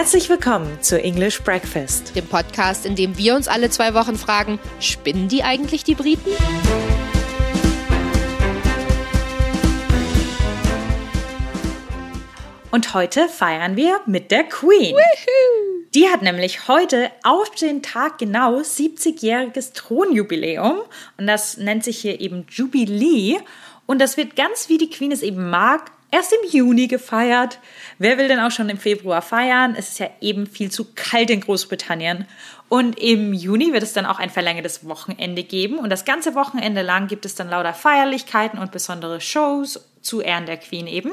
Herzlich willkommen zu English Breakfast, dem Podcast, in dem wir uns alle 2 Wochen fragen, spinnen die eigentlich, die Briten? Und heute feiern wir mit der Queen. Woohoo! Die hat nämlich heute auf den Tag genau 70-jähriges Thronjubiläum. Und das nennt sich hier eben Jubilee. Und das wird ganz wie die Queen es eben mag, erst im Juni gefeiert. Wer will denn auch schon im Februar feiern? Es ist ja eben viel zu kalt in Großbritannien. Und im Juni wird es dann auch ein verlängertes Wochenende geben. Und das ganze Wochenende lang gibt es dann lauter Feierlichkeiten und besondere Shows zu Ehren der Queen eben.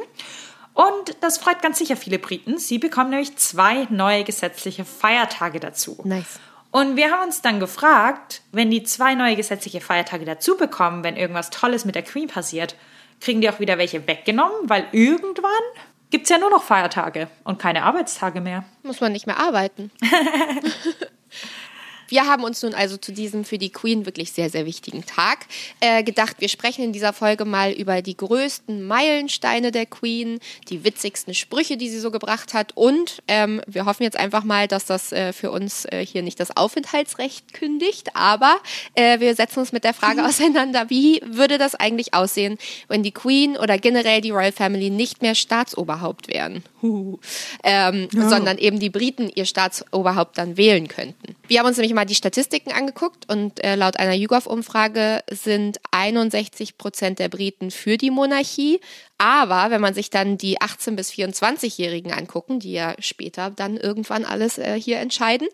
Und das freut ganz sicher viele Briten. Sie bekommen nämlich 2 neue gesetzliche Feiertage dazu. Nice. Und wir haben uns dann gefragt, wenn die 2 neue gesetzliche Feiertage dazu bekommen, wenn irgendwas Tolles mit der Queen passiert, kriegen die auch wieder welche weggenommen? Weil irgendwann gibt es ja nur noch Feiertage und keine Arbeitstage mehr. Muss man nicht mehr arbeiten. Wir haben uns nun also zu diesem für die Queen wirklich sehr, sehr wichtigen Tag gedacht, wir sprechen in dieser Folge mal über die größten Meilensteine der Queen, die witzigsten Sprüche, die sie so gebracht hat, und wir hoffen jetzt einfach mal, dass das für uns hier nicht das Aufenthaltsrecht kündigt, aber wir setzen uns mit der Frage auseinander, wie würde das eigentlich aussehen, wenn die Queen oder generell die Royal Family nicht mehr Staatsoberhaupt wären, sondern eben die Briten ihr Staatsoberhaupt dann wählen könnten. Wir haben uns nämlich mal die Statistiken angeguckt und laut einer YouGov-Umfrage sind 61% der Briten für die Monarchie. Aber wenn man sich dann die 18- bis 24-Jährigen angucken, die ja später dann irgendwann alles hier entscheiden,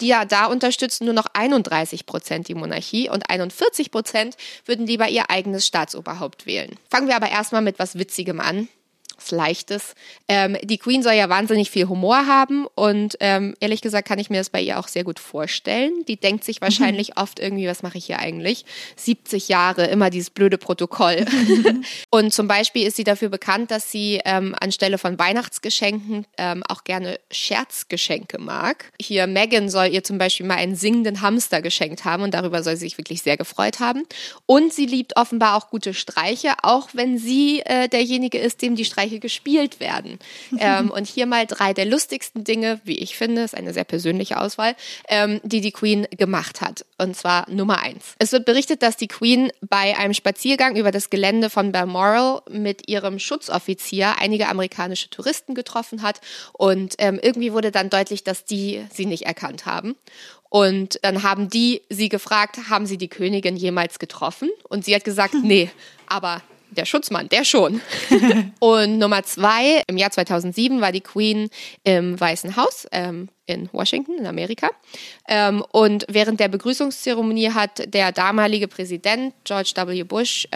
die ja da unterstützen nur noch 31% die Monarchie und 41% würden lieber ihr eigenes Staatsoberhaupt wählen. Fangen wir aber erstmal mit was Witzigem an. Leichtes. Die Queen soll ja wahnsinnig viel Humor haben und ehrlich gesagt kann ich mir das bei ihr auch sehr gut vorstellen. Die denkt sich wahrscheinlich oft irgendwie, was mache ich hier eigentlich? 70 Jahre, immer dieses blöde Protokoll. Und zum Beispiel ist sie dafür bekannt, dass sie anstelle von Weihnachtsgeschenken auch gerne Scherzgeschenke mag. Hier Meghan soll ihr zum Beispiel mal einen singenden Hamster geschenkt haben und darüber soll sie sich wirklich sehr gefreut haben. Und sie liebt offenbar auch gute Streiche, auch wenn sie derjenige ist, dem die Streiche gespielt werden. Und hier mal 3 der lustigsten Dinge, wie ich finde, ist eine sehr persönliche Auswahl, die Queen gemacht hat. Und zwar Nummer 1. Es wird berichtet, dass die Queen bei einem Spaziergang über das Gelände von Balmoral mit ihrem Schutzoffizier einige amerikanische Touristen getroffen hat und irgendwie wurde dann deutlich, dass die sie nicht erkannt haben. Und dann haben die sie gefragt, haben sie die Königin jemals getroffen? Und sie hat gesagt, nee, aber der Schutzmann, der schon. Und Nummer 2, im Jahr 2007 war die Queen im Weißen Haus in Washington, in Amerika. Und während der Begrüßungszeremonie hat der damalige Präsident George W. Bush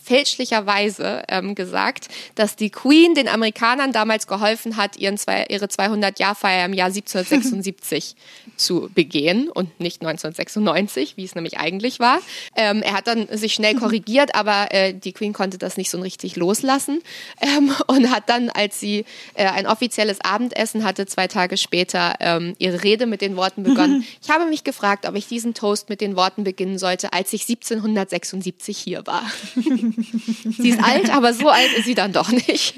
fälschlicherweise gesagt, dass die Queen den Amerikanern damals geholfen hat, ihre 200-Jahr-Feier im Jahr 1776 zu begehen und nicht 1996, wie es nämlich eigentlich war. Er hat dann sich schnell korrigiert, aber die Queen konnte das nicht so richtig loslassen und hat dann, als sie ein offizielles Abendessen hatte, 2 Tage später ihre Rede mit den Worten begonnen. Ich habe mich gefragt, ob ich diesen Toast mit den Worten beginnen sollte, als ich 1776 hier war. Sie ist alt, aber so alt ist sie dann doch nicht.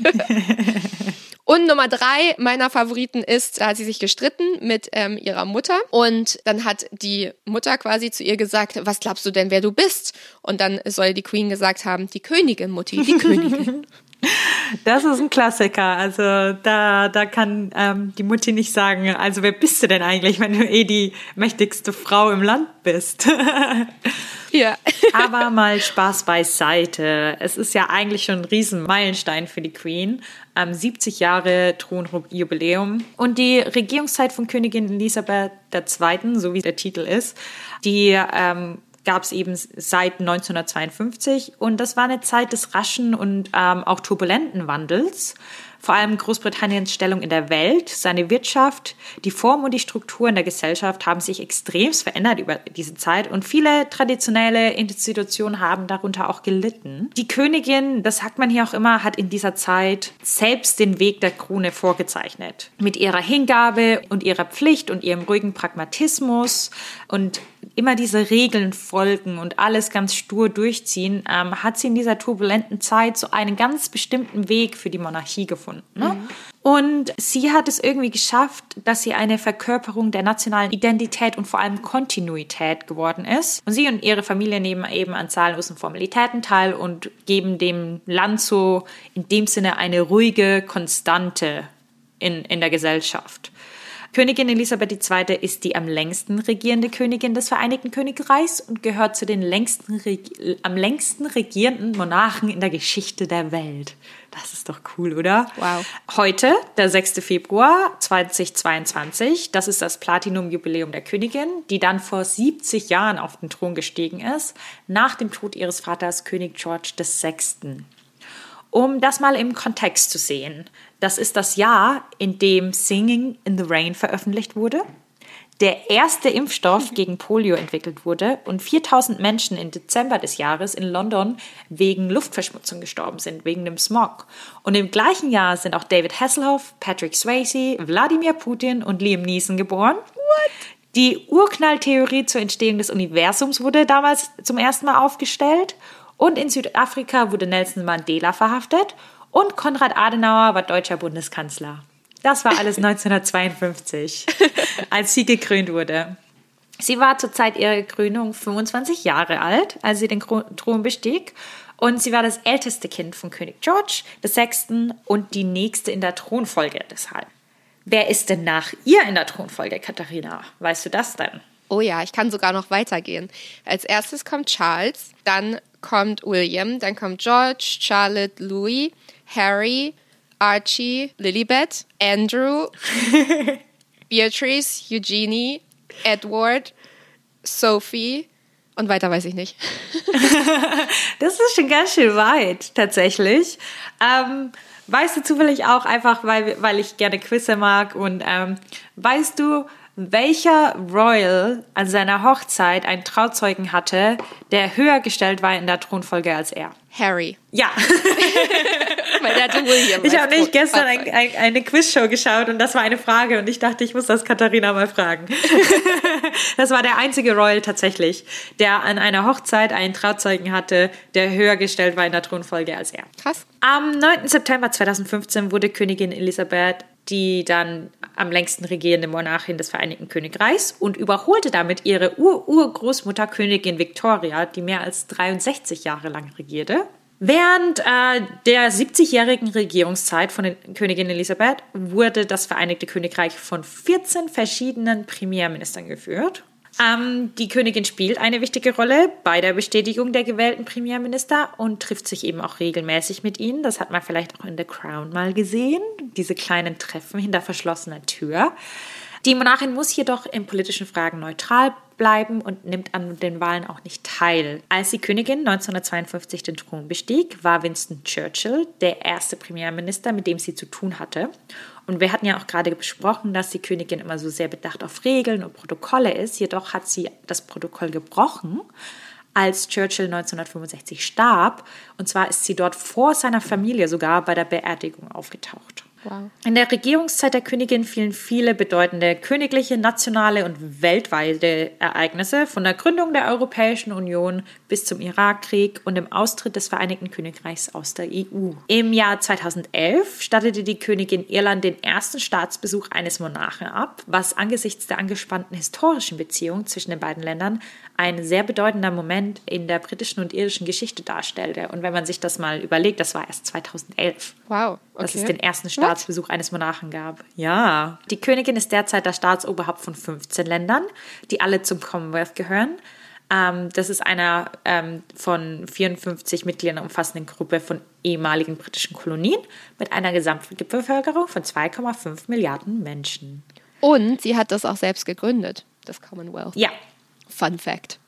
Und Nummer 3 meiner Favoriten ist, da hat sie sich gestritten mit ihrer Mutter und dann hat die Mutter quasi zu ihr gesagt, was glaubst du denn, wer du bist? Und dann soll die Queen gesagt haben, die Königin, Mutti, die Königin. Das ist ein Klassiker, also da kann die Mutti nicht sagen, also wer bist du denn eigentlich, wenn du die mächtigste Frau im Land bist? Ja. Aber mal Spaß beiseite, es ist ja eigentlich schon ein Riesenmeilenstein für die Queen, 70 Jahre Thronjubiläum und die Regierungszeit von Königin Elisabeth II., so wie der Titel ist, die gab es eben seit 1952 und das war eine Zeit des raschen und auch turbulenten Wandels. Vor allem Großbritanniens Stellung in der Welt, seine Wirtschaft, die Form und die Strukturen der Gesellschaft haben sich extremst verändert über diese Zeit und viele traditionelle Institutionen haben darunter auch gelitten. Die Königin, das sagt man hier auch immer, hat in dieser Zeit selbst den Weg der Krone vorgezeichnet. Mit ihrer Hingabe und ihrer Pflicht und ihrem ruhigen Pragmatismus und immer diese Regeln folgen und alles ganz stur durchziehen, hat sie in dieser turbulenten Zeit so einen ganz bestimmten Weg für die Monarchie gefunden. gefunden. Ne? Mhm. Und sie hat es irgendwie geschafft, dass sie eine Verkörperung der nationalen Identität und vor allem Kontinuität geworden ist. Und sie und ihre Familie nehmen eben an zahllosen Formalitäten teil und geben dem Land so in dem Sinne eine ruhige Konstante in der Gesellschaft. Königin Elisabeth II. Ist die am längsten regierende Königin des Vereinigten Königreichs und gehört zu den am längsten regierenden Monarchen in der Geschichte der Welt. Das ist doch cool, oder? Wow. Heute, der 6. Februar 2022, das ist das Platinum-Jubiläum der Königin, die dann vor 70 Jahren auf den Thron gestiegen ist, nach dem Tod ihres Vaters König George VI. Um das mal im Kontext zu sehen, das ist das Jahr, in dem Singing in the Rain veröffentlicht wurde, der erste Impfstoff gegen Polio entwickelt wurde und 4.000 Menschen im Dezember des Jahres in London wegen Luftverschmutzung gestorben sind, wegen dem Smog. Und im gleichen Jahr sind auch David Hasselhoff, Patrick Swayze, Wladimir Putin und Liam Neeson geboren. What? Die Urknalltheorie zur Entstehung des Universums wurde damals zum ersten Mal aufgestellt. Und in Südafrika wurde Nelson Mandela verhaftet und Konrad Adenauer war deutscher Bundeskanzler. Das war alles 1952, als sie gekrönt wurde. Sie war zur Zeit ihrer Krönung 25 Jahre alt, als sie den Thron bestieg. Und sie war das älteste Kind von König George VI. Und die nächste in der Thronfolge deshalb. Wer ist denn nach ihr in der Thronfolge, Katharina? Weißt du das denn? Oh ja, ich kann sogar noch weitergehen. Als erstes kommt Charles, dann kommt William, dann kommt George, Charlotte, Louis, Harry, Archie, Lilibet, Andrew, Beatrice, Eugenie, Edward, Sophie und weiter weiß ich nicht. Das ist schon ganz schön weit, tatsächlich. Weißt du zufällig auch einfach, weil ich gerne Quizze mag und weißt du, welcher Royal an seiner Hochzeit einen Trauzeugen hatte, der höher gestellt war in der Thronfolge als er? Harry. Ja. Weil der hatte William. Ich habe nicht gestern eine Quizshow geschaut und das war eine Frage und ich dachte, ich muss das Katharina mal fragen. Das war der einzige Royal tatsächlich, der an einer Hochzeit einen Trauzeugen hatte, der höher gestellt war in der Thronfolge als er. Krass. Am 9. September 2015 wurde Königin Elisabeth die dann am längsten regierende Monarchin des Vereinigten Königreichs und überholte damit ihre Urgroßmutter Königin Victoria, die mehr als 63 Jahre lang regierte. Während der 70-jährigen Regierungszeit von Königin Elisabeth wurde das Vereinigte Königreich von 14 verschiedenen Premierministern geführt. Die Königin spielt eine wichtige Rolle bei der Bestätigung der gewählten Premierminister und trifft sich eben auch regelmäßig mit ihnen. Das hat man vielleicht auch in The Crown mal gesehen, diese kleinen Treffen hinter verschlossener Tür. Die Monarchin muss jedoch in politischen Fragen neutral bleiben und nimmt an den Wahlen auch nicht teil. Als die Königin 1952 den Thron bestieg, war Winston Churchill der erste Premierminister, mit dem sie zu tun hatte. Und wir hatten ja auch gerade besprochen, dass die Königin immer so sehr bedacht auf Regeln und Protokolle ist. Jedoch hat sie das Protokoll gebrochen, als Churchill 1965 starb. Und zwar ist sie dort vor seiner Familie sogar bei der Beerdigung aufgetaucht. Wow. In der Regierungszeit der Königin fielen viele bedeutende königliche, nationale und weltweite Ereignisse, von der Gründung der Europäischen Union bis zum Irakkrieg und dem Austritt des Vereinigten Königreichs aus der EU. Im Jahr 2011 stattete die Königin Irland den ersten Staatsbesuch eines Monarchen ab, was angesichts der angespannten historischen Beziehung zwischen den beiden Ländern ein sehr bedeutender Moment in der britischen und irischen Geschichte darstellte. Und wenn man sich das mal überlegt, das war erst 2011. Wow. Okay. Dass es den ersten Staatsbesuch eines Monarchen gab. Ja. Die Königin ist derzeit das Staatsoberhaupt von 15 Ländern, die alle zum Commonwealth gehören. Das ist einer von 54 Mitgliedern umfassenden Gruppe von ehemaligen britischen Kolonien mit einer Gesamtbevölkerung von 2,5 Milliarden Menschen. Und sie hat das auch selbst gegründet, das Commonwealth. Ja. Fun Fact.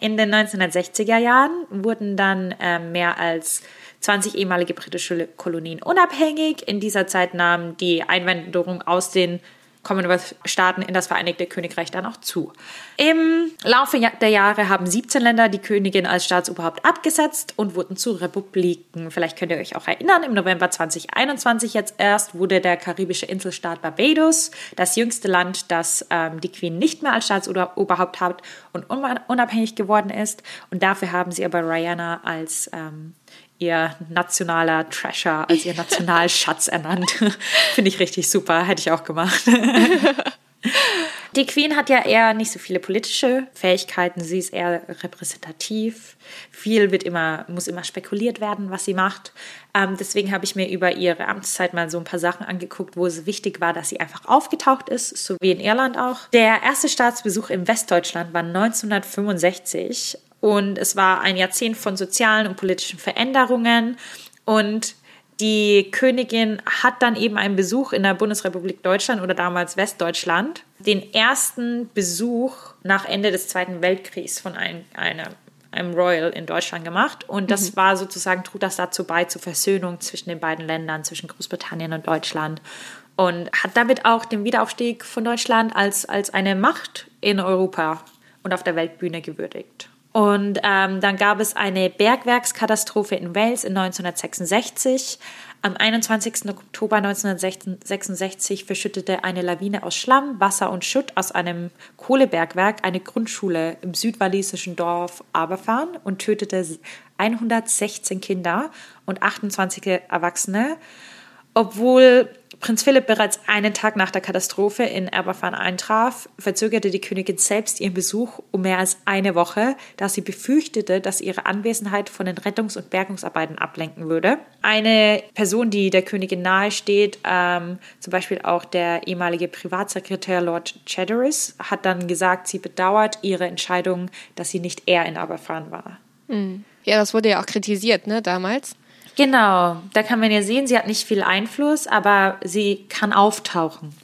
In den 1960er Jahren wurden dann mehr als 20 ehemalige britische Kolonien unabhängig. In dieser Zeit nahm die Einwanderung aus den Commonwealth-Staaten in das Vereinigte Königreich dann auch zu. Im Laufe der Jahre haben 17 Länder die Königin als Staatsoberhaupt abgesetzt und wurden zu Republiken. Vielleicht könnt ihr euch auch erinnern, im November 2021 jetzt erst wurde der karibische Inselstaat Barbados, das jüngste Land, das die Queen nicht mehr als Staatsoberhaupt hat und unabhängig geworden ist. Und dafür haben sie aber Rihanna als ihr nationaler Treasure, als ihr Nationalschatz ernannt. Finde ich richtig super, hätte ich auch gemacht. Die Queen hat ja eher nicht so viele politische Fähigkeiten, sie ist eher repräsentativ. Viel muss immer spekuliert werden, was sie macht. Deswegen habe ich mir über ihre Amtszeit mal so ein paar Sachen angeguckt, wo es wichtig war, dass sie einfach aufgetaucht ist, so wie in Irland auch. Der erste Staatsbesuch in Westdeutschland war 1965 und es war ein Jahrzehnt von sozialen und politischen Veränderungen und die Königin hat dann eben einen Besuch in der Bundesrepublik Deutschland oder damals Westdeutschland, den ersten Besuch nach Ende des Zweiten Weltkriegs von einem Royal in Deutschland gemacht. Und das war sozusagen, trug das dazu bei, zur Versöhnung zwischen den beiden Ländern, zwischen Großbritannien und Deutschland. Und hat damit auch den Wiederaufstieg von Deutschland als eine Macht in Europa und auf der Weltbühne gewürdigt. Und dann gab es eine Bergwerkskatastrophe in Wales in 1966. Am 21. Oktober 1966 verschüttete eine Lawine aus Schlamm, Wasser und Schutt aus einem Kohlebergwerk eine Grundschule im südwalisischen Dorf Aberfan und tötete 116 Kinder und 28 Erwachsene, obwohl Prinz Philipp bereits einen Tag nach der Katastrophe in Aberfan eintraf, verzögerte die Königin selbst ihren Besuch um mehr als eine Woche, da sie befürchtete, dass ihre Anwesenheit von den Rettungs- und Bergungsarbeiten ablenken würde. Eine Person, die der Königin nahe steht, zum Beispiel auch der ehemalige Privatsekretär Lord Cheddarius, hat dann gesagt, sie bedauert ihre Entscheidung, dass sie nicht eher in Aberfan war. Ja, das wurde ja auch kritisiert, ne, damals. Genau, da kann man ja sehen, sie hat nicht viel Einfluss, aber sie kann auftauchen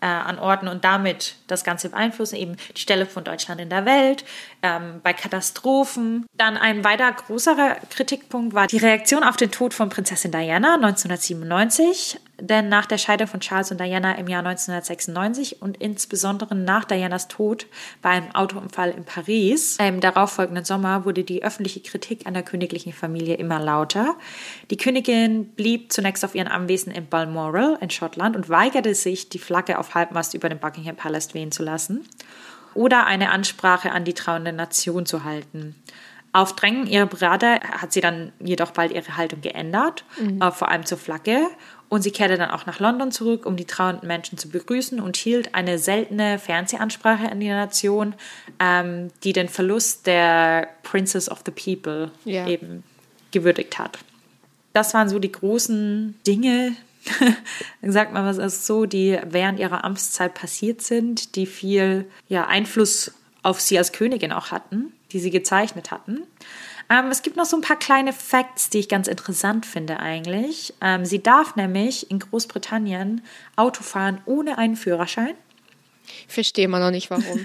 an Orten und damit das Ganze beeinflussen, eben die Stelle von Deutschland in der Welt, bei Katastrophen. Dann ein weiter großer Kritikpunkt war die Reaktion auf den Tod von Prinzessin Diana 1997, denn nach der Scheidung von Charles und Diana im Jahr 1996 und insbesondere nach Dianas Tod bei einem Autounfall in Paris im darauffolgenden Sommer wurde die öffentliche Kritik an der königlichen Familie immer lauter. Die Königin blieb zunächst auf ihrem Anwesen in Balmoral in Schottland und weigerte sich, die Flagge auf Halbmast über den Buckingham Palace wehen zu lassen oder eine Ansprache an die trauernde Nation zu halten. Auf Drängen ihrer Berater hat sie dann jedoch bald ihre Haltung geändert, vor allem zur Flagge. Und sie kehrte dann auch nach London zurück, um die trauernden Menschen zu begrüßen und hielt eine seltene Fernsehansprache an die Nation, die den Verlust der Princess of the People eben gewürdigt hat. Das waren so die großen Dinge, sagt man was ist so, die während ihrer Amtszeit passiert sind, die viel Einfluss auf sie als Königin auch hatten, die sie gezeichnet hatten. Es gibt noch so ein paar kleine Facts, die ich ganz interessant finde eigentlich. Sie darf nämlich in Großbritannien Auto fahren ohne einen Führerschein. Ich verstehe mal noch nicht, warum.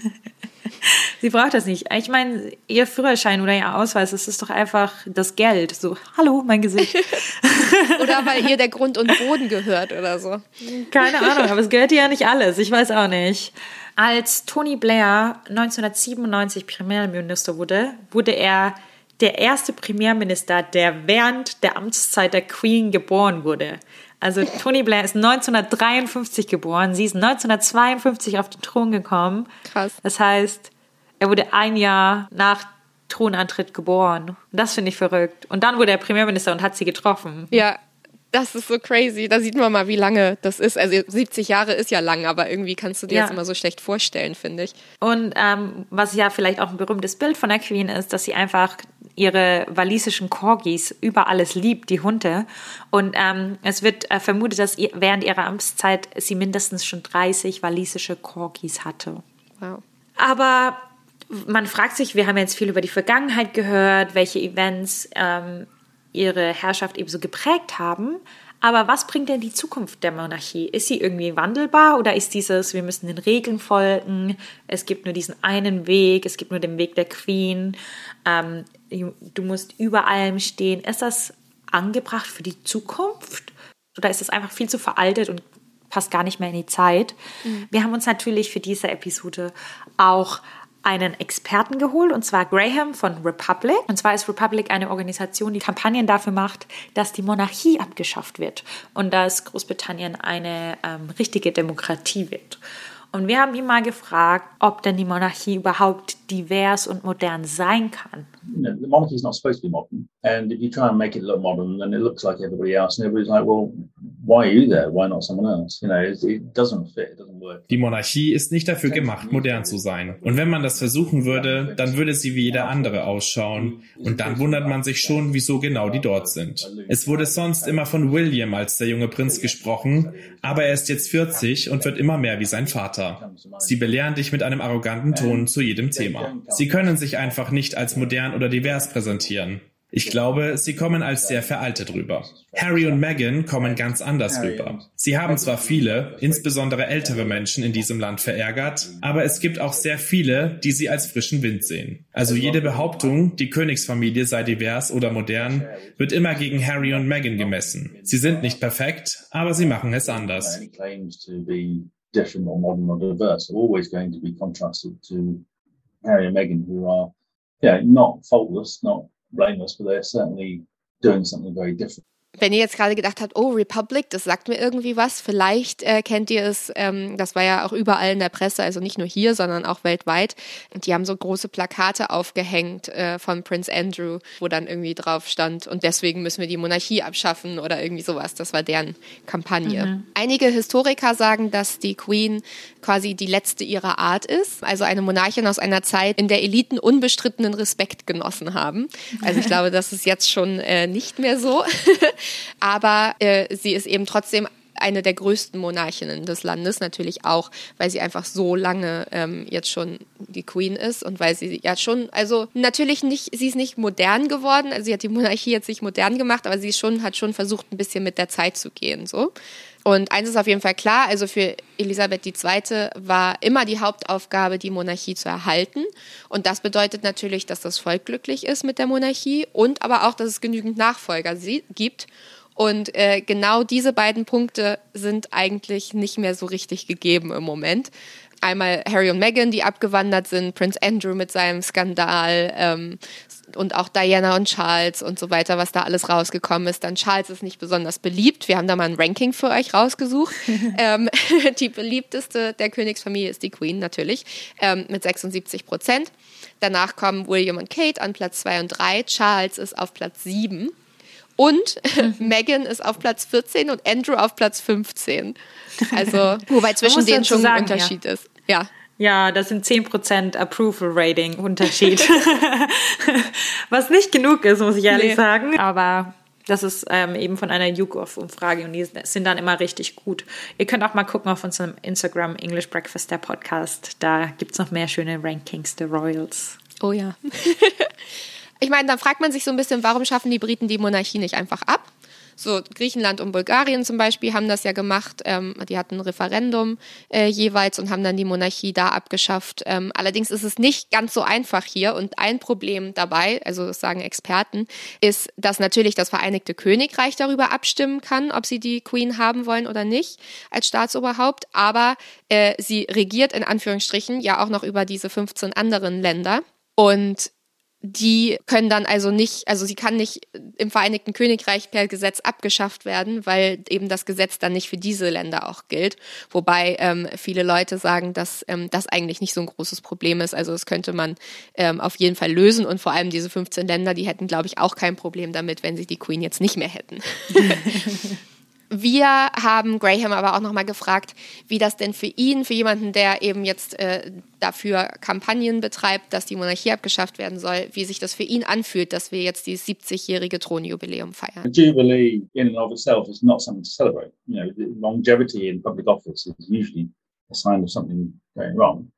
Sie braucht das nicht. Ich meine, ihr Führerschein oder ihr Ausweis, das ist doch einfach das Geld. So, hallo, mein Gesicht. Oder weil ihr der Grund und Boden gehört oder so. Keine Ahnung, aber es gehört ihr ja nicht alles. Ich weiß auch nicht. Als Tony Blair 1997 Premierminister wurde, wurde er der erste Premierminister, der während der Amtszeit der Queen geboren wurde. Also Tony Blair ist 1953 geboren, sie ist 1952 auf den Thron gekommen. Krass. Das heißt, er wurde ein Jahr nach Thronantritt geboren. Und das finde ich verrückt. Und dann wurde er Premierminister und hat sie getroffen. Ja, das ist so crazy. Da sieht man mal, wie lange das ist. Also 70 Jahre ist ja lang, aber irgendwie kannst du dir das immer so schlecht vorstellen, finde ich. Und was ja vielleicht auch ein berühmtes Bild von der Queen ist, dass sie einfach ihre walisischen Corgis über alles liebt, die Hunde. Und es wird vermutet, dass während ihrer Amtszeit sie mindestens schon 30 walisische Corgis hatte. Wow. Aber man fragt sich, wir haben jetzt viel über die Vergangenheit gehört, welche Events ihre Herrschaft eben so geprägt haben. Aber was bringt denn die Zukunft der Monarchie? Ist sie irgendwie wandelbar oder ist dieses, wir müssen den Regeln folgen, es gibt nur diesen einen Weg, es gibt nur den Weg der Queen, du musst über allem stehen. Ist das angebracht für die Zukunft oder ist das einfach viel zu veraltet und passt gar nicht mehr in die Zeit? Wir haben uns natürlich für diese Episode auch einen Experten geholt, und zwar Graham von Republic. Und zwar ist Republic eine Organisation, die Kampagnen dafür macht, dass die Monarchie abgeschafft wird und dass Großbritannien eine richtige Demokratie wird. Und wir haben ihn mal gefragt, ob denn die Monarchie überhaupt divers und modern sein kann. You know, the monarchy is not supposed to be modern. And if you try and make it look modern, then it looks like everybody else. And everybody's like, well, why are you there? Why not someone else? You know, it doesn't fit, it doesn't work. Die Monarchie ist nicht dafür gemacht, modern zu sein. Und wenn man das versuchen würde, dann würde sie wie jeder andere ausschauen. Und dann wundert man sich schon, wieso genau die dort sind. Es wurde sonst immer von William als der junge Prinz gesprochen, aber er ist jetzt 40 und wird immer mehr wie sein Vater. Sie belehren dich mit einem arroganten Ton zu jedem Thema. Sie können sich einfach nicht als modern oder divers präsentieren. Ich glaube, sie kommen als sehr veraltet rüber. Harry und Meghan kommen ganz anders rüber. Sie haben zwar viele, insbesondere ältere Menschen in diesem Land verärgert, aber es gibt auch sehr viele, die sie als frischen Wind sehen. Also jede Behauptung, die Königsfamilie sei divers oder modern, wird immer gegen Harry und Meghan gemessen. Sie sind nicht perfekt, aber sie machen es anders. Wenn ihr jetzt gerade gedacht habt, oh, Republic, das sagt mir irgendwie was, vielleicht kennt ihr es, das war ja auch überall in der Presse, also nicht nur hier, sondern auch weltweit. Und die haben so große Plakate aufgehängt von Prince Andrew, wo dann irgendwie drauf stand, und deswegen müssen wir die Monarchie abschaffen oder irgendwie sowas. Das war deren Kampagne. Mhm. Einige Historiker sagen, dass die Queen quasi die letzte ihrer Art ist. Also eine Monarchin aus einer Zeit, in der Eliten unbestrittenen Respekt genossen haben. Also ich glaube, das ist jetzt schon nicht mehr so. Aber sie ist eben trotzdem eine der größten Monarchinnen des Landes, natürlich auch, weil sie einfach so lange jetzt schon die Queen ist und weil sie ja schon, also natürlich nicht, sie ist nicht modern geworden, also sie hat die Monarchie jetzt nicht modern gemacht, aber sie schon, hat schon versucht, ein bisschen mit der Zeit zu gehen, so. Und eins ist auf jeden Fall klar, also für Elisabeth II. War immer die Hauptaufgabe, die Monarchie zu erhalten. Und das bedeutet natürlich, dass das Volk glücklich ist mit der Monarchie und aber auch, dass es genügend Nachfolger gibt. Und genau diese beiden Punkte sind eigentlich nicht mehr so richtig gegeben im Moment. Einmal Harry und Meghan, die abgewandert sind, Prince Andrew mit seinem Skandal und auch Diana und Charles und so weiter, was da alles rausgekommen ist. Dann Charles ist nicht besonders beliebt. Wir haben da mal ein Ranking für euch rausgesucht. Die beliebteste der Königsfamilie ist die Queen natürlich mit 76%. Danach kommen William und Kate an Platz 2 und 3. Charles ist auf Platz 7. Und Meghan ist auf Platz 14 und Andrew auf Platz 15. Also, wobei zwischen denen schon ein Unterschied ist. Ja. Ja, das sind 10% Approval-Rating-Unterschied. Was nicht genug ist, muss ich ehrlich sagen. Aber das ist eben von einer YouGov-Umfrage und die sind dann immer richtig gut. Ihr könnt auch mal gucken auf unserem Instagram English Breakfast, der Podcast. Da gibt es noch mehr schöne Rankings der Royals. Oh ja. Ich meine, dann fragt man sich so ein bisschen, warum schaffen die Briten die Monarchie nicht einfach ab? So Griechenland und Bulgarien zum Beispiel haben das ja gemacht. Die hatten ein Referendum jeweils und haben dann die Monarchie da abgeschafft. Allerdings ist es nicht ganz so einfach hier. Und ein Problem dabei, also das sagen Experten, ist, dass natürlich das Vereinigte Königreich darüber abstimmen kann, ob sie die Queen haben wollen oder nicht als Staatsoberhaupt. Aber sie regiert in Anführungsstrichen ja auch noch über diese 15 anderen Länder. Und die können dann also nicht, also sie kann nicht im Vereinigten Königreich per Gesetz abgeschafft werden, weil eben das Gesetz dann nicht für diese Länder auch gilt. Wobei viele Leute sagen, dass das eigentlich nicht so ein großes Problem ist. Also das könnte man auf jeden Fall lösen. Und vor allem diese 15 Länder, die hätten, glaube ich, auch kein Problem damit, wenn sie die Queen jetzt nicht mehr hätten. Wir haben Graham aber auch nochmal gefragt, wie das denn für ihn, für jemanden, der eben jetzt dafür Kampagnen betreibt, dass die Monarchie abgeschafft werden soll, wie sich das für ihn anfühlt, dass wir jetzt dieses 70-jährige Thronjubiläum feiern. Jubilee in and of itself is not something to celebrate. You know, the longevity in public office is usually a sign of something going wrong.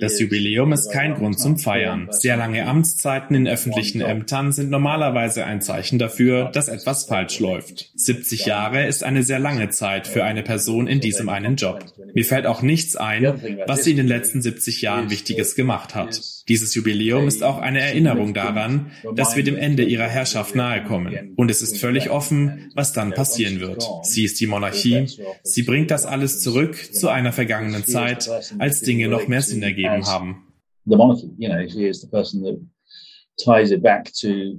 Das Jubiläum ist kein Grund zum Feiern. Sehr lange Amtszeiten in öffentlichen Ämtern sind normalerweise ein Zeichen dafür, dass etwas falsch läuft. 70 Jahre ist eine sehr lange Zeit für eine Person in diesem einen Job. Mir fällt auch nichts ein, was sie in den letzten 70 Jahren Wichtiges gemacht hat. Dieses Jubiläum ist auch eine Erinnerung daran, dass wir dem Ende ihrer Herrschaft nahe kommen. Und es ist völlig offen, was dann passieren wird. Sie ist die Monarchie. Sie bringt das alles zurück zu einer vergangenen Zeit, als Dinge noch mehr Sinn ergeben haben. The monarchy, you know, she is the person that ties it back to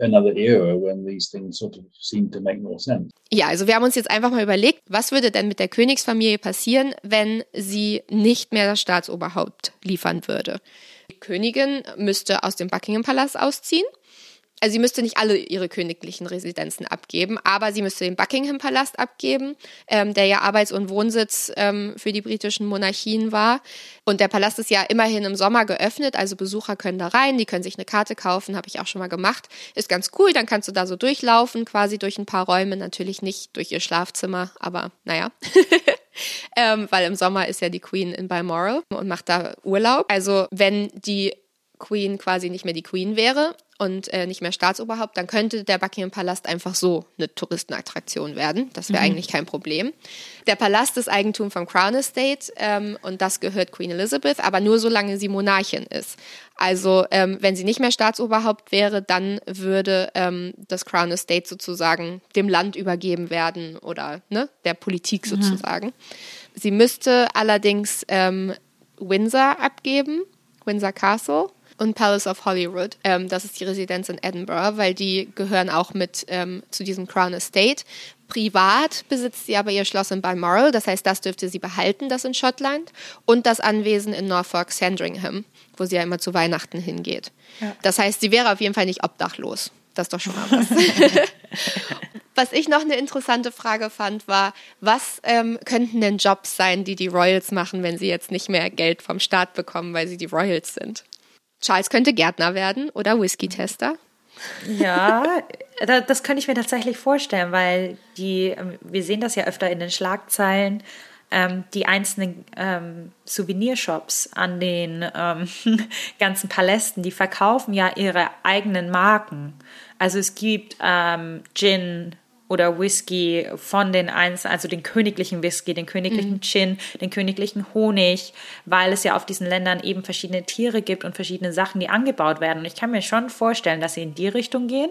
another era when these things sort of seem to make more sense. Ja, also wir haben uns jetzt einfach mal überlegt, was würde denn mit der Königsfamilie passieren, wenn sie nicht mehr das Staatsoberhaupt liefern würde? Die Königin müsste aus dem Buckingham Palace ausziehen. Also sie müsste nicht alle ihre königlichen Residenzen abgeben, aber sie müsste den Buckingham Palast abgeben, der ja Arbeits- und Wohnsitz für die britischen Monarchien war. Und der Palast ist ja immerhin im Sommer geöffnet, also Besucher können da rein, die können sich eine Karte kaufen, habe ich auch schon mal gemacht. Ist ganz cool, dann kannst du da so durchlaufen, quasi durch ein paar Räume, natürlich nicht durch ihr Schlafzimmer, aber naja. Weil im Sommer ist ja die Queen in Balmoral und macht da Urlaub. Also wenn die Queen quasi nicht mehr die Queen wäre und nicht mehr Staatsoberhaupt, dann könnte der Buckingham Palast einfach so eine Touristenattraktion werden. Das wäre eigentlich kein Problem. Der Palast ist Eigentum vom Crown Estate und das gehört Queen Elizabeth, aber nur solange sie Monarchin ist. Also wenn sie nicht mehr Staatsoberhaupt wäre, dann würde das Crown Estate sozusagen dem Land übergeben werden oder ne, der Politik sozusagen. Mhm. Sie müsste allerdings Windsor abgeben, Windsor Castle. Und Palace of Holyrood, das ist die Residenz in Edinburgh, weil die gehören auch mit zu diesem Crown Estate. Privat besitzt sie aber ihr Schloss in Balmoral, das heißt, das dürfte sie behalten, das in Schottland. Und das Anwesen in Norfolk Sandringham, wo sie ja immer zu Weihnachten hingeht. Ja. Das heißt, sie wäre auf jeden Fall nicht obdachlos. Das ist doch schon mal was. Was ich noch eine interessante Frage fand, war, was könnten denn Jobs sein, die Royals machen, wenn sie jetzt nicht mehr Geld vom Staat bekommen, weil sie die Royals sind? Charles könnte Gärtner werden oder Whisky-Tester. Ja, das könnte ich mir tatsächlich vorstellen, weil wir sehen das ja öfter in den Schlagzeilen, die einzelnen Souvenirshops an den ganzen Palästen, die verkaufen ja ihre eigenen Marken. Also es gibt Gin oder Whisky von den einzelnen, also den königlichen Whisky, den königlichen Gin, den königlichen Honig, weil es ja auf diesen Ländern eben verschiedene Tiere gibt und verschiedene Sachen, die angebaut werden. Und ich kann mir schon vorstellen, dass sie in die Richtung gehen.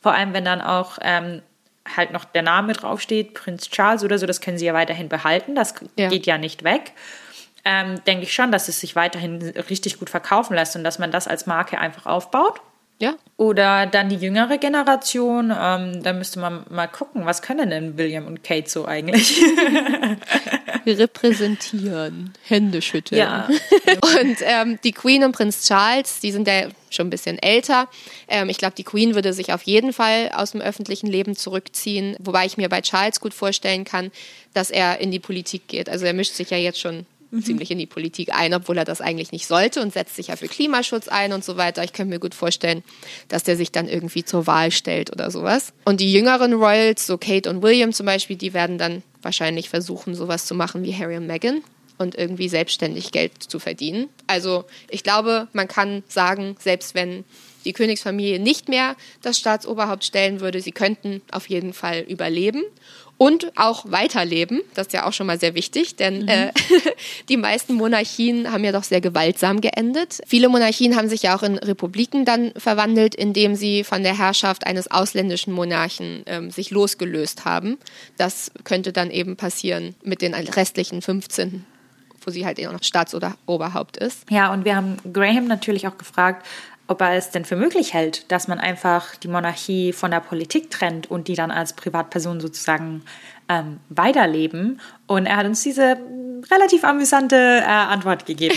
Vor allem, wenn dann auch halt noch der Name draufsteht, Prinz Charles oder so, das können sie ja weiterhin behalten, das geht ja nicht weg. Denke ich schon, dass es sich weiterhin richtig gut verkaufen lässt und dass man das als Marke einfach aufbaut. Ja. Oder dann die jüngere Generation, da müsste man mal gucken, was können denn William und Kate so eigentlich? Repräsentieren, Hände schütteln. Ja. Und die Queen und Prinz Charles, die sind ja schon ein bisschen älter. Ich glaube, die Queen würde sich auf jeden Fall aus dem öffentlichen Leben zurückziehen, wobei ich mir bei Charles gut vorstellen kann, dass er in die Politik geht. Also er mischt sich ja jetzt schon ziemlich in die Politik ein, obwohl er das eigentlich nicht sollte und setzt sich ja für Klimaschutz ein und so weiter. Ich könnte mir gut vorstellen, dass der sich dann irgendwie zur Wahl stellt oder sowas. Und die jüngeren Royals, so Kate und William zum Beispiel, die werden dann wahrscheinlich versuchen, sowas zu machen wie Harry und Meghan und irgendwie selbstständig Geld zu verdienen. Also ich glaube, man kann sagen, selbst wenn die Königsfamilie nicht mehr das Staatsoberhaupt stellen würde, sie könnten auf jeden Fall überleben. Und auch weiterleben, das ist ja auch schon mal sehr wichtig, denn die meisten Monarchien haben ja doch sehr gewaltsam geendet. Viele Monarchien haben sich ja auch in Republiken dann verwandelt, indem sie von der Herrschaft eines ausländischen Monarchen sich losgelöst haben. Das könnte dann eben passieren mit den restlichen 15, wo sie halt eben auch noch Staatsoberhaupt ist. Ja, und wir haben Graham natürlich auch gefragt, ob er es denn für möglich hält, dass man einfach die Monarchie von der Politik trennt und die dann als Privatperson sozusagen weiterleben. Und er hat uns diese relativ amüsante Antwort gegeben.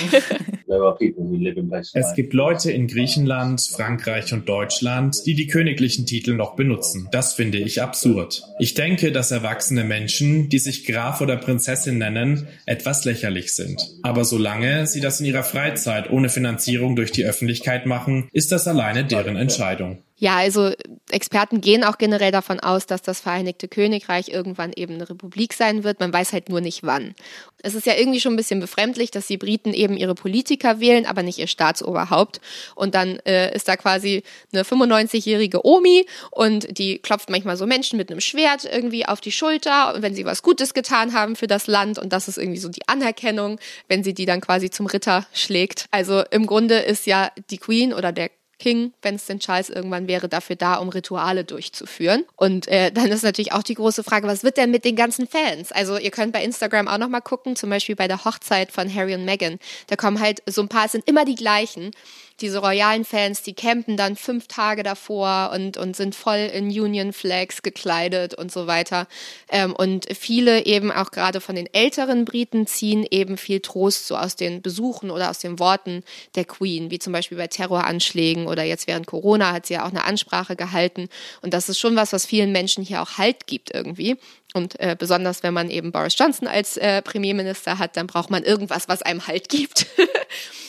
Es gibt Leute in Griechenland, Frankreich und Deutschland, die königlichen Titel noch benutzen. Das finde ich absurd. Ich denke, dass erwachsene Menschen, die sich Graf oder Prinzessin nennen, etwas lächerlich sind. Aber solange sie das in ihrer Freizeit ohne Finanzierung durch die Öffentlichkeit machen, ist das alleine deren Entscheidung. Ja, also Experten gehen auch generell davon aus, dass das Vereinigte Königreich irgendwann eben eine Republik sein wird. Man weiß halt nur nicht wann. Es ist ja irgendwie schon ein bisschen befremdlich, dass die Briten eben ihre Politiker wählen, aber nicht ihr Staatsoberhaupt. Und dann ist da quasi eine 95-jährige Omi und die klopft manchmal so Menschen mit einem Schwert irgendwie auf die Schulter, und wenn sie was Gutes getan haben für das Land, und das ist irgendwie so die Anerkennung, wenn sie die dann quasi zum Ritter schlägt. Also im Grunde ist ja die Queen oder der King, wenn es denn Charles irgendwann wäre, dafür da, um Rituale durchzuführen. Und dann ist natürlich auch die große Frage, was wird denn mit den ganzen Fans? Also ihr könnt bei Instagram auch nochmal gucken, zum Beispiel bei der Hochzeit von Harry und Meghan. Da kommen halt so ein paar, es sind immer die gleichen, diese royalen Fans, die campen dann 5 Tage davor und sind voll in Union Flags gekleidet und so weiter. Und viele eben auch gerade von den älteren Briten ziehen eben viel Trost so aus den Besuchen oder aus den Worten der Queen, wie zum Beispiel bei Terroranschlägen oder jetzt während Corona hat sie ja auch eine Ansprache gehalten. Und das ist schon was vielen Menschen hier auch Halt gibt irgendwie. Und besonders, wenn man eben Boris Johnson als Premierminister hat, dann braucht man irgendwas, was einem Halt gibt.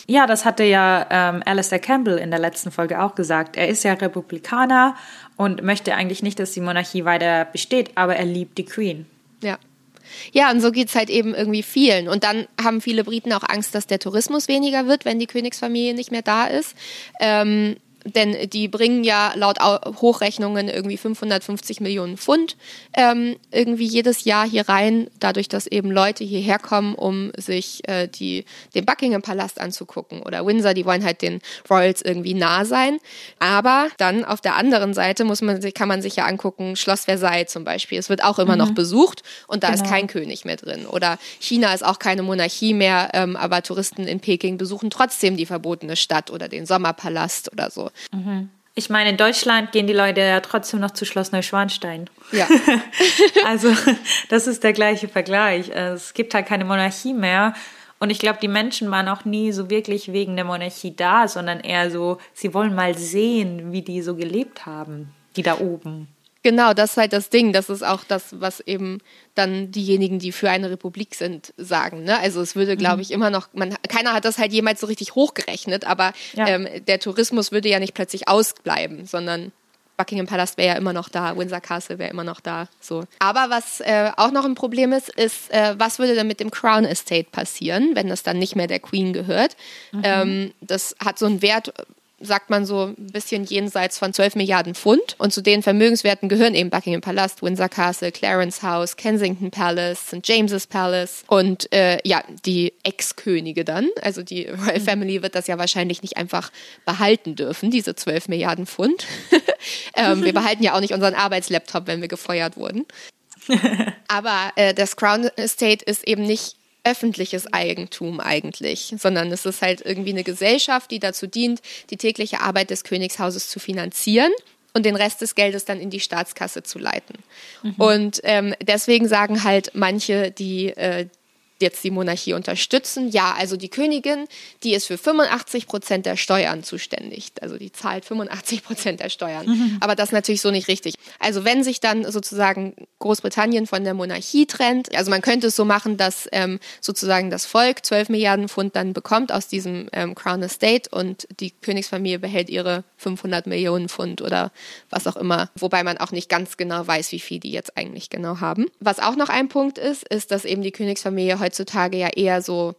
Ja, das hatte ja Alistair Campbell in der letzten Folge auch gesagt. Er ist ja Republikaner und möchte eigentlich nicht, dass die Monarchie weiter besteht, aber er liebt die Queen. Ja. Ja, und so geht's halt eben irgendwie vielen. Und dann haben viele Briten auch Angst, dass der Tourismus weniger wird, wenn die Königsfamilie nicht mehr da ist. Denn die bringen ja laut Hochrechnungen irgendwie 550 Millionen Pfund irgendwie jedes Jahr hier rein, dadurch, dass eben Leute hierher kommen, um sich den Buckingham Palast anzugucken oder Windsor, die wollen halt den Royals irgendwie nah sein. Aber dann auf der anderen Seite kann man sich ja angucken, Schloss Versailles zum Beispiel, es wird auch immer noch besucht und da ist kein König mehr drin. Oder China ist auch keine Monarchie mehr, aber Touristen in Peking besuchen trotzdem die verbotene Stadt oder den Sommerpalast oder so. Mhm. Ich meine, in Deutschland gehen die Leute ja trotzdem noch zu Schloss Neuschwanstein. Ja. Also das ist der gleiche Vergleich. Es gibt halt keine Monarchie mehr. Und ich glaube, die Menschen waren auch nie so wirklich wegen der Monarchie da, sondern eher so, sie wollen mal sehen, wie die so gelebt haben, die da oben. Genau, das ist halt das Ding. Das ist auch das, was eben dann diejenigen, die für eine Republik sind, sagen. Ne? Also es würde, glaube ich, immer noch, keiner hat das halt jemals so richtig hochgerechnet, aber ja. Der Tourismus würde ja nicht plötzlich ausbleiben, sondern Buckingham Palast wäre ja immer noch da, Windsor Castle wäre immer noch da. So. Aber was auch noch ein Problem ist, was würde denn mit dem Crown Estate passieren, wenn das dann nicht mehr der Queen gehört? Mhm. Das hat so einen Wert, sagt man so ein bisschen jenseits von 12 Milliarden Pfund. Und zu den Vermögenswerten gehören eben Buckingham Palast, Windsor Castle, Clarence House, Kensington Palace, St. James's Palace und die Ex-Könige dann. Also die Royal Family wird das ja wahrscheinlich nicht einfach behalten dürfen, diese 12 Milliarden Pfund. Wir behalten ja auch nicht unseren Arbeitslaptop, wenn wir gefeuert wurden. Aber das Crown Estate ist eben nicht öffentliches Eigentum eigentlich, sondern es ist halt irgendwie eine Gesellschaft, die dazu dient, die tägliche Arbeit des Königshauses zu finanzieren und den Rest des Geldes dann in die Staatskasse zu leiten. Mhm. Und deswegen sagen halt manche, die jetzt die Monarchie unterstützen, ja, also die Königin, die ist für 85% der Steuern zuständig. Also die zahlt 85% der Steuern. Mhm. Aber das ist natürlich so nicht richtig. Also wenn sich dann sozusagen Großbritannien von der Monarchie trennt, also man könnte es so machen, dass sozusagen das Volk 12 Milliarden Pfund dann bekommt aus diesem Crown Estate und die Königsfamilie behält ihre 500 Millionen Pfund oder was auch immer. Wobei man auch nicht ganz genau weiß, wie viel die jetzt eigentlich genau haben. Was auch noch ein Punkt ist, dass eben die Königsfamilie heutzutage ja eher so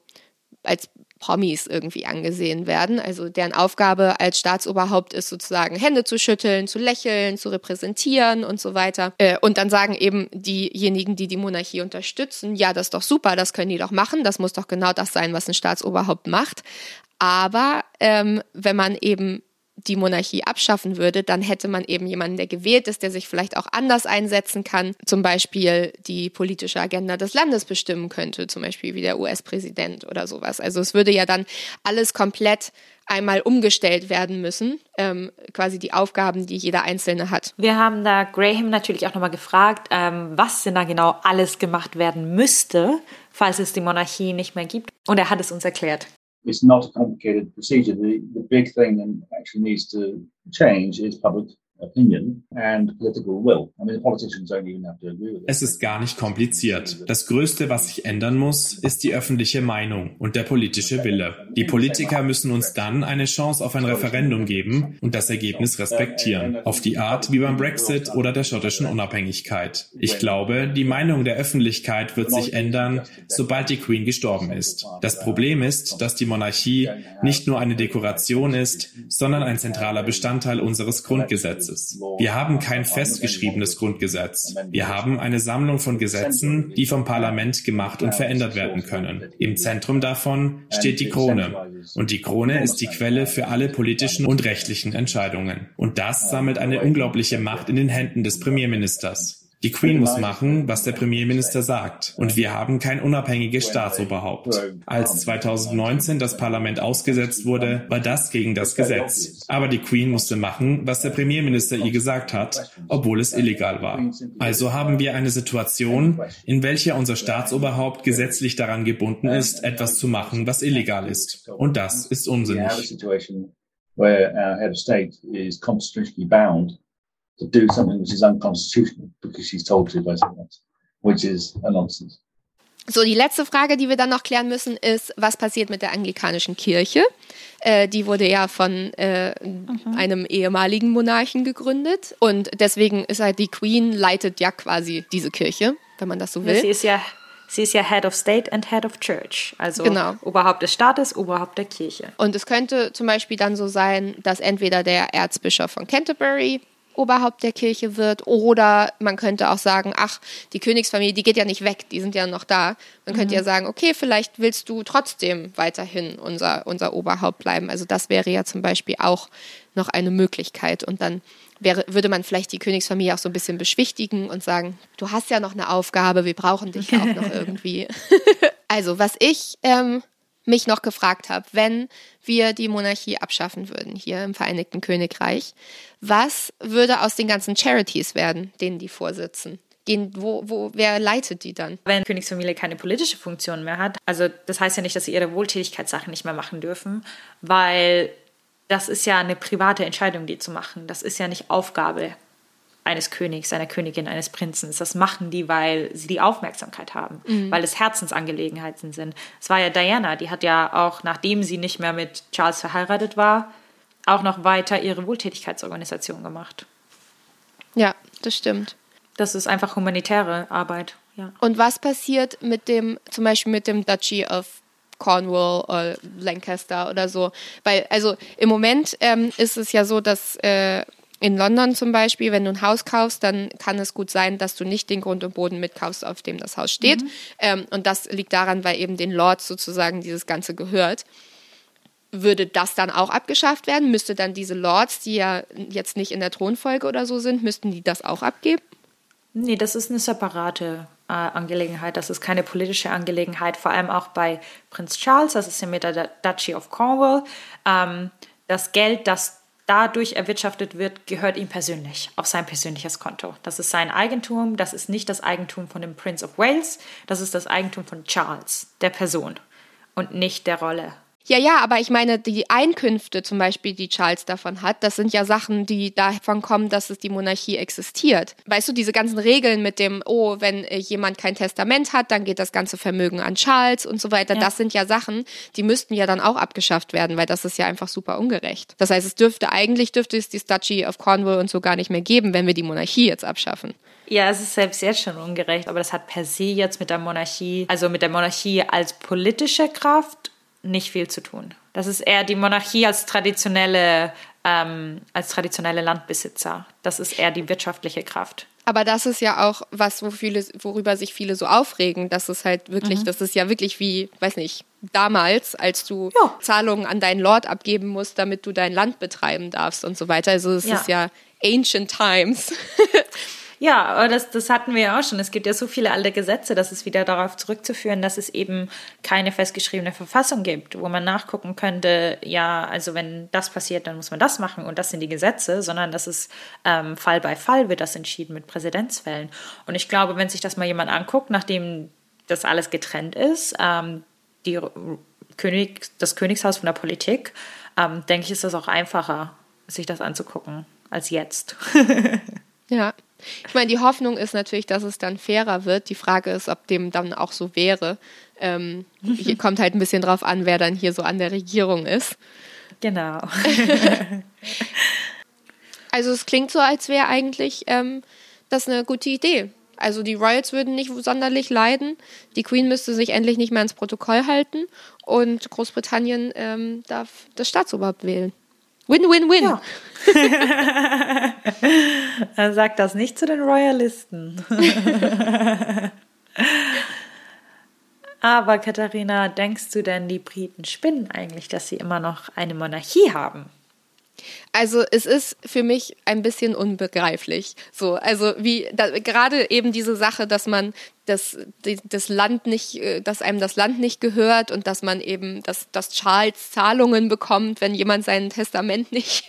als Promis irgendwie angesehen werden. Also deren Aufgabe als Staatsoberhaupt ist sozusagen Hände zu schütteln, zu lächeln, zu repräsentieren und so weiter. Und dann sagen eben diejenigen, die die Monarchie unterstützen, ja, das ist doch super, das können die doch machen, das muss doch genau das sein, was ein Staatsoberhaupt macht. Aber wenn man eben die Monarchie abschaffen würde, dann hätte man eben jemanden, der gewählt ist, der sich vielleicht auch anders einsetzen kann, zum Beispiel die politische Agenda des Landes bestimmen könnte, zum Beispiel wie der US-Präsident oder sowas. Also es würde ja dann alles komplett einmal umgestellt werden müssen, quasi die Aufgaben, die jeder Einzelne hat. Wir haben da Graham natürlich auch nochmal gefragt, was denn da genau alles gemacht werden müsste, falls es die Monarchie nicht mehr gibt. Und er hat es uns erklärt. It's not a complicated procedure. The big thing that actually needs to change is public opinion and political will. I mean, politicians don't even have to agree with it. Es ist gar nicht kompliziert. Das Größte, was sich ändern muss, ist die öffentliche Meinung und der politische Wille. Die Politiker müssen uns dann eine Chance auf ein Referendum geben und das Ergebnis respektieren, auf die Art wie beim Brexit oder der schottischen Unabhängigkeit. Ich glaube, die Meinung der Öffentlichkeit wird sich ändern, sobald die Queen gestorben ist. Das Problem ist, dass die Monarchie nicht nur eine Dekoration ist, sondern ein zentraler Bestandteil unseres Grundgesetzes. Wir haben kein festgeschriebenes Grundgesetz. Wir haben eine Sammlung von Gesetzen, die vom Parlament gemacht und verändert werden können. Im Zentrum davon steht die Krone. Und die Krone ist die Quelle für alle politischen und rechtlichen Entscheidungen. Und das sammelt eine unglaubliche Macht in den Händen des Premierministers. Die Queen muss machen, was der Premierminister sagt. Und wir haben kein unabhängiges Staatsoberhaupt. Als 2019 das Parlament ausgesetzt wurde, war das gegen das Gesetz. Aber die Queen musste machen, was der Premierminister ihr gesagt hat, obwohl es illegal war. Also haben wir eine Situation, in welcher unser Staatsoberhaupt gesetzlich daran gebunden ist, etwas zu machen, was illegal ist. Und das ist unsinnig. Where our head of state is constitutionally bound to do something which is unconstitutional because she's told to by someone else, which is a nonsense. So, die letzte Frage, die wir dann noch klären müssen, ist, was passiert mit der anglikanischen Kirche? Die wurde ja von einem ehemaligen Monarchen gegründet und deswegen ist halt die Queen, leitet ja quasi diese Kirche, wenn man das so will. Sie ist ja Head of State and Head of Church, also genau. Oberhaupt des Staates, Oberhaupt der Kirche. Und es könnte zum Beispiel dann so sein, dass entweder der Erzbischof von Canterbury Oberhaupt der Kirche wird oder man könnte auch sagen, ach, die Königsfamilie, die geht ja nicht weg, die sind ja noch da. Man könnte ja sagen, okay, vielleicht willst du trotzdem weiterhin unser Oberhaupt bleiben. Also das wäre ja zum Beispiel auch noch eine Möglichkeit und dann würde man vielleicht die Königsfamilie auch so ein bisschen beschwichtigen und sagen, du hast ja noch eine Aufgabe, wir brauchen dich ja auch noch irgendwie. Also, was ich mich noch gefragt habe, wenn wir die Monarchie abschaffen würden hier im Vereinigten Königreich, was würde aus den ganzen Charities werden, denen die vorsitzen? Wer leitet die dann? Wenn die Königsfamilie keine politische Funktion mehr hat, also das heißt ja nicht, dass sie ihre Wohltätigkeitssachen nicht mehr machen dürfen, weil das ist ja eine private Entscheidung, die zu machen. Das ist ja nicht Aufgabe eines Königs, einer Königin, eines Prinzen. Das machen die, weil sie die Aufmerksamkeit haben, weil es Herzensangelegenheiten sind. Es war ja Diana, die hat ja auch, nachdem sie nicht mehr mit Charles verheiratet war, auch noch weiter ihre Wohltätigkeitsorganisation gemacht. Ja, das stimmt. Das ist einfach humanitäre Arbeit. Ja. Und was passiert mit dem, zum Beispiel mit dem Duchy of Cornwall oder Lancaster oder so? Weil, also im Moment ist es ja so, dass in London zum Beispiel, wenn du ein Haus kaufst, dann kann es gut sein, dass du nicht den Grund und Boden mitkaufst, auf dem das Haus steht. Und das liegt daran, weil eben den Lords sozusagen dieses Ganze gehört. Würde das dann auch abgeschafft werden? Müsste dann diese Lords, die ja jetzt nicht in der Thronfolge oder so sind, müssten die das auch abgeben? Nee, das ist eine separate Angelegenheit. Das ist keine politische Angelegenheit, vor allem auch bei Prinz Charles. Das ist ja mit der Duchy of Cornwall. Das Geld, das dadurch erwirtschaftet wird, gehört ihm persönlich, auf sein persönliches Konto. Das ist sein Eigentum. Das ist nicht das Eigentum von dem Prince of Wales. Das ist das Eigentum von Charles, der Person und nicht der Rolle. Ja, aber ich meine, die Einkünfte zum Beispiel, die Charles davon hat, das sind ja Sachen, die davon kommen, dass es die Monarchie existiert. Weißt du, diese ganzen Regeln mit dem, wenn jemand kein Testament hat, dann geht das ganze Vermögen an Charles und so weiter. Ja. Das sind ja Sachen, die müssten ja dann auch abgeschafft werden, weil das ist ja einfach super ungerecht. Das heißt, es dürfte die Duchy of Cornwall und so gar nicht mehr geben, wenn wir die Monarchie jetzt abschaffen. Ja, es ist selbst jetzt schon ungerecht, aber das hat per se jetzt mit der Monarchie als politische Kraft nicht viel zu tun. Das ist eher die Monarchie als traditionelle Landbesitzer. Das ist eher die wirtschaftliche Kraft. Aber das ist ja auch was, worüber sich viele so aufregen, dass es halt wirklich, das ist ja wirklich wie, weiß nicht, damals, als du Zahlungen an deinen Lord abgeben musst, damit du dein Land betreiben darfst und so weiter. Also es ist ja ancient times. Ja, aber das hatten wir ja auch schon. Es gibt ja so viele alte Gesetze, dass es wieder darauf zurückzuführen, dass es eben keine festgeschriebene Verfassung gibt, wo man nachgucken könnte, ja, also wenn das passiert, dann muss man das machen und das sind die Gesetze, sondern das ist Fall bei Fall wird das entschieden mit Präzedenzfällen. Und ich glaube, wenn sich das mal jemand anguckt, nachdem das alles getrennt ist, das Königshaus von der Politik, denke ich, ist das auch einfacher, sich das anzugucken, als jetzt. Ja. Ich meine, die Hoffnung ist natürlich, dass es dann fairer wird. Die Frage ist, ob dem dann auch so wäre. Hier kommt halt ein bisschen drauf an, wer dann hier so an der Regierung ist. Genau. Also es klingt so, als wäre eigentlich das eine gute Idee. Also die Royals würden nicht sonderlich leiden. Die Queen müsste sich endlich nicht mehr ans Protokoll halten. Und Großbritannien darf das Staatsoberhaupt wählen. Win, win, win. Ja. Sag das nicht zu den Royalisten. Aber Katharina, denkst du denn, die Briten spinnen eigentlich, dass sie immer noch eine Monarchie haben? Also es ist für mich ein bisschen unbegreiflich. So, also wie gerade eben diese Sache, dass man dass einem das Land nicht gehört und dass man eben, dass Charles Zahlungen bekommt, wenn jemand sein Testament nicht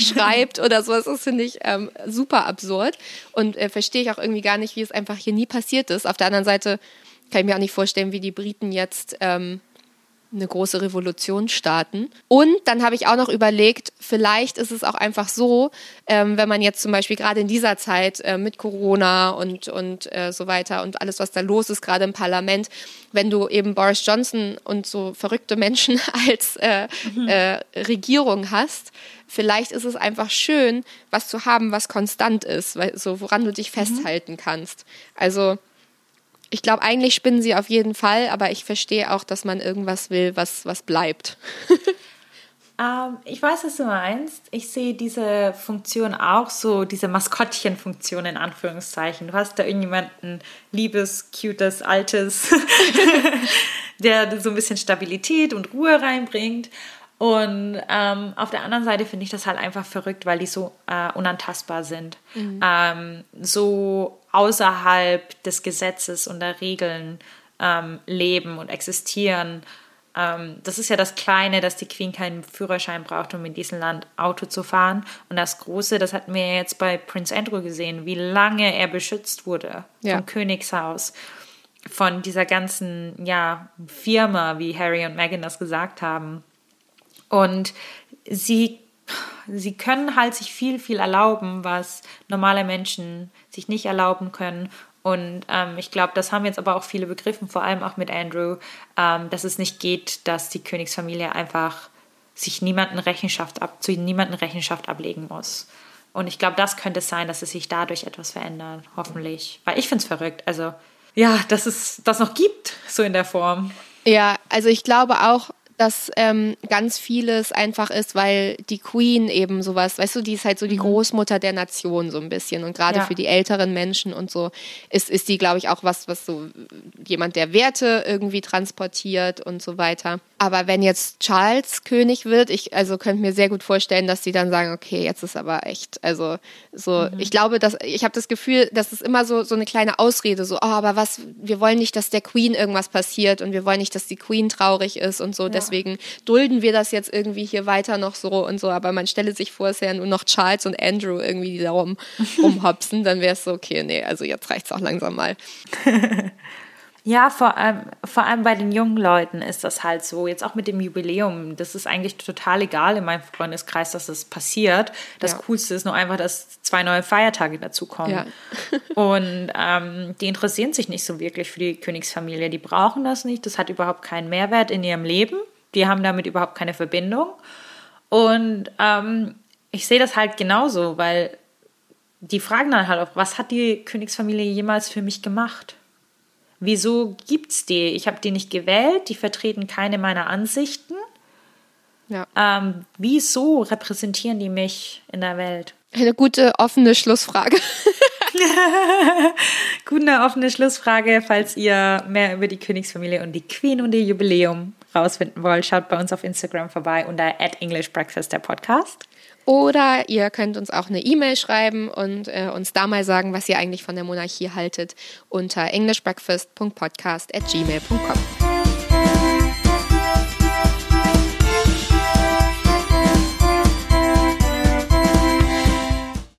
schreibt oder sowas, das finde ich super absurd und verstehe ich auch irgendwie gar nicht, wie es einfach hier nie passiert ist. Auf der anderen Seite kann ich mir auch nicht vorstellen, wie die Briten jetzt eine große Revolution starten. Und dann habe ich auch noch überlegt, vielleicht ist es auch einfach so, wenn man jetzt zum Beispiel gerade in dieser Zeit mit Corona und so weiter und alles, was da los ist, gerade im Parlament, wenn du eben Boris Johnson und so verrückte Menschen als Regierung hast, vielleicht ist es einfach schön, was zu haben, was konstant ist, so woran du dich festhalten kannst. Also ich glaube, eigentlich spinnen sie auf jeden Fall, aber ich verstehe auch, dass man irgendwas will, was bleibt. Ich weiß, was du meinst. Ich sehe diese Funktion auch so, diese Maskottchenfunktion in Anführungszeichen. Du hast da irgendjemanden liebes, cutes, altes, der so ein bisschen Stabilität und Ruhe reinbringt. Und auf der anderen Seite finde ich das halt einfach verrückt, weil die so unantastbar sind. Mhm. So außerhalb des Gesetzes und der Regeln leben und existieren. Das ist ja das Kleine, dass die Queen keinen Führerschein braucht, um in diesem Land Auto zu fahren. Und das Große, das hatten wir jetzt bei Prince Andrew gesehen, wie lange er beschützt wurde vom Königshaus, von dieser ganzen Firma, wie Harry und Meghan das gesagt haben. Und sie können halt sich viel, viel erlauben, was normale Menschen sich nicht erlauben können. Und ich glaube, das haben jetzt aber auch viele begriffen, vor allem auch mit Andrew, dass es nicht geht, dass die Königsfamilie einfach sich niemanden Rechenschaft ablegen muss. Und ich glaube, das könnte es sein, dass es sich dadurch etwas verändert, hoffentlich. Weil ich finde es verrückt. Also ja, dass es das noch gibt, so in der Form. Ja, also ich glaube auch, dass ganz vieles einfach ist, weil die Queen eben sowas, weißt du, die ist halt so die Großmutter der Nation so ein bisschen und gerade für die älteren Menschen und so ist die, glaube ich, auch was so jemand, der Werte irgendwie transportiert und so weiter. Aber wenn jetzt Charles König wird, ich könnte mir sehr gut vorstellen, dass die dann sagen, okay, jetzt ist aber echt, also so, ich glaube, ich habe das Gefühl, das ist immer so eine kleine Ausrede, so, oh, aber wir wollen nicht, dass der Queen irgendwas passiert und wir wollen nicht, dass die Queen traurig ist und so, deswegen dulden wir das jetzt irgendwie hier weiter noch so und so, aber man stelle sich vor, es wären ja nur noch Charles und Andrew irgendwie, die da rumhopsen, dann wäre es so, okay, nee, also jetzt reicht's auch langsam mal. Ja, vor allem bei den jungen Leuten ist das halt so, jetzt auch mit dem Jubiläum, das ist eigentlich total egal in meinem Freundeskreis, dass das passiert. Das Coolste ist nur einfach, dass 2 neue Feiertage dazukommen. Ja. Und die interessieren sich nicht so wirklich für die Königsfamilie, die brauchen das nicht, das hat überhaupt keinen Mehrwert in ihrem Leben, die haben damit überhaupt keine Verbindung. Und ich sehe das halt genauso, weil die fragen dann halt auch, was hat die Königsfamilie jemals für mich gemacht? Wieso gibt's die? Ich habe die nicht gewählt, die vertreten keine meiner Ansichten. Ja. Wieso repräsentieren die mich in der Welt? Eine gute, offene Schlussfrage. Gute, offene Schlussfrage. Falls ihr mehr über die Königsfamilie und die Queen und ihr Jubiläum rausfinden wollt, schaut bei uns auf Instagram vorbei unter @EnglishBreakfast, der Podcast. Oder ihr könnt uns auch eine E-Mail schreiben und uns da mal sagen, was ihr eigentlich von der Monarchie haltet unter englishbreakfast.podcast@gmail.com.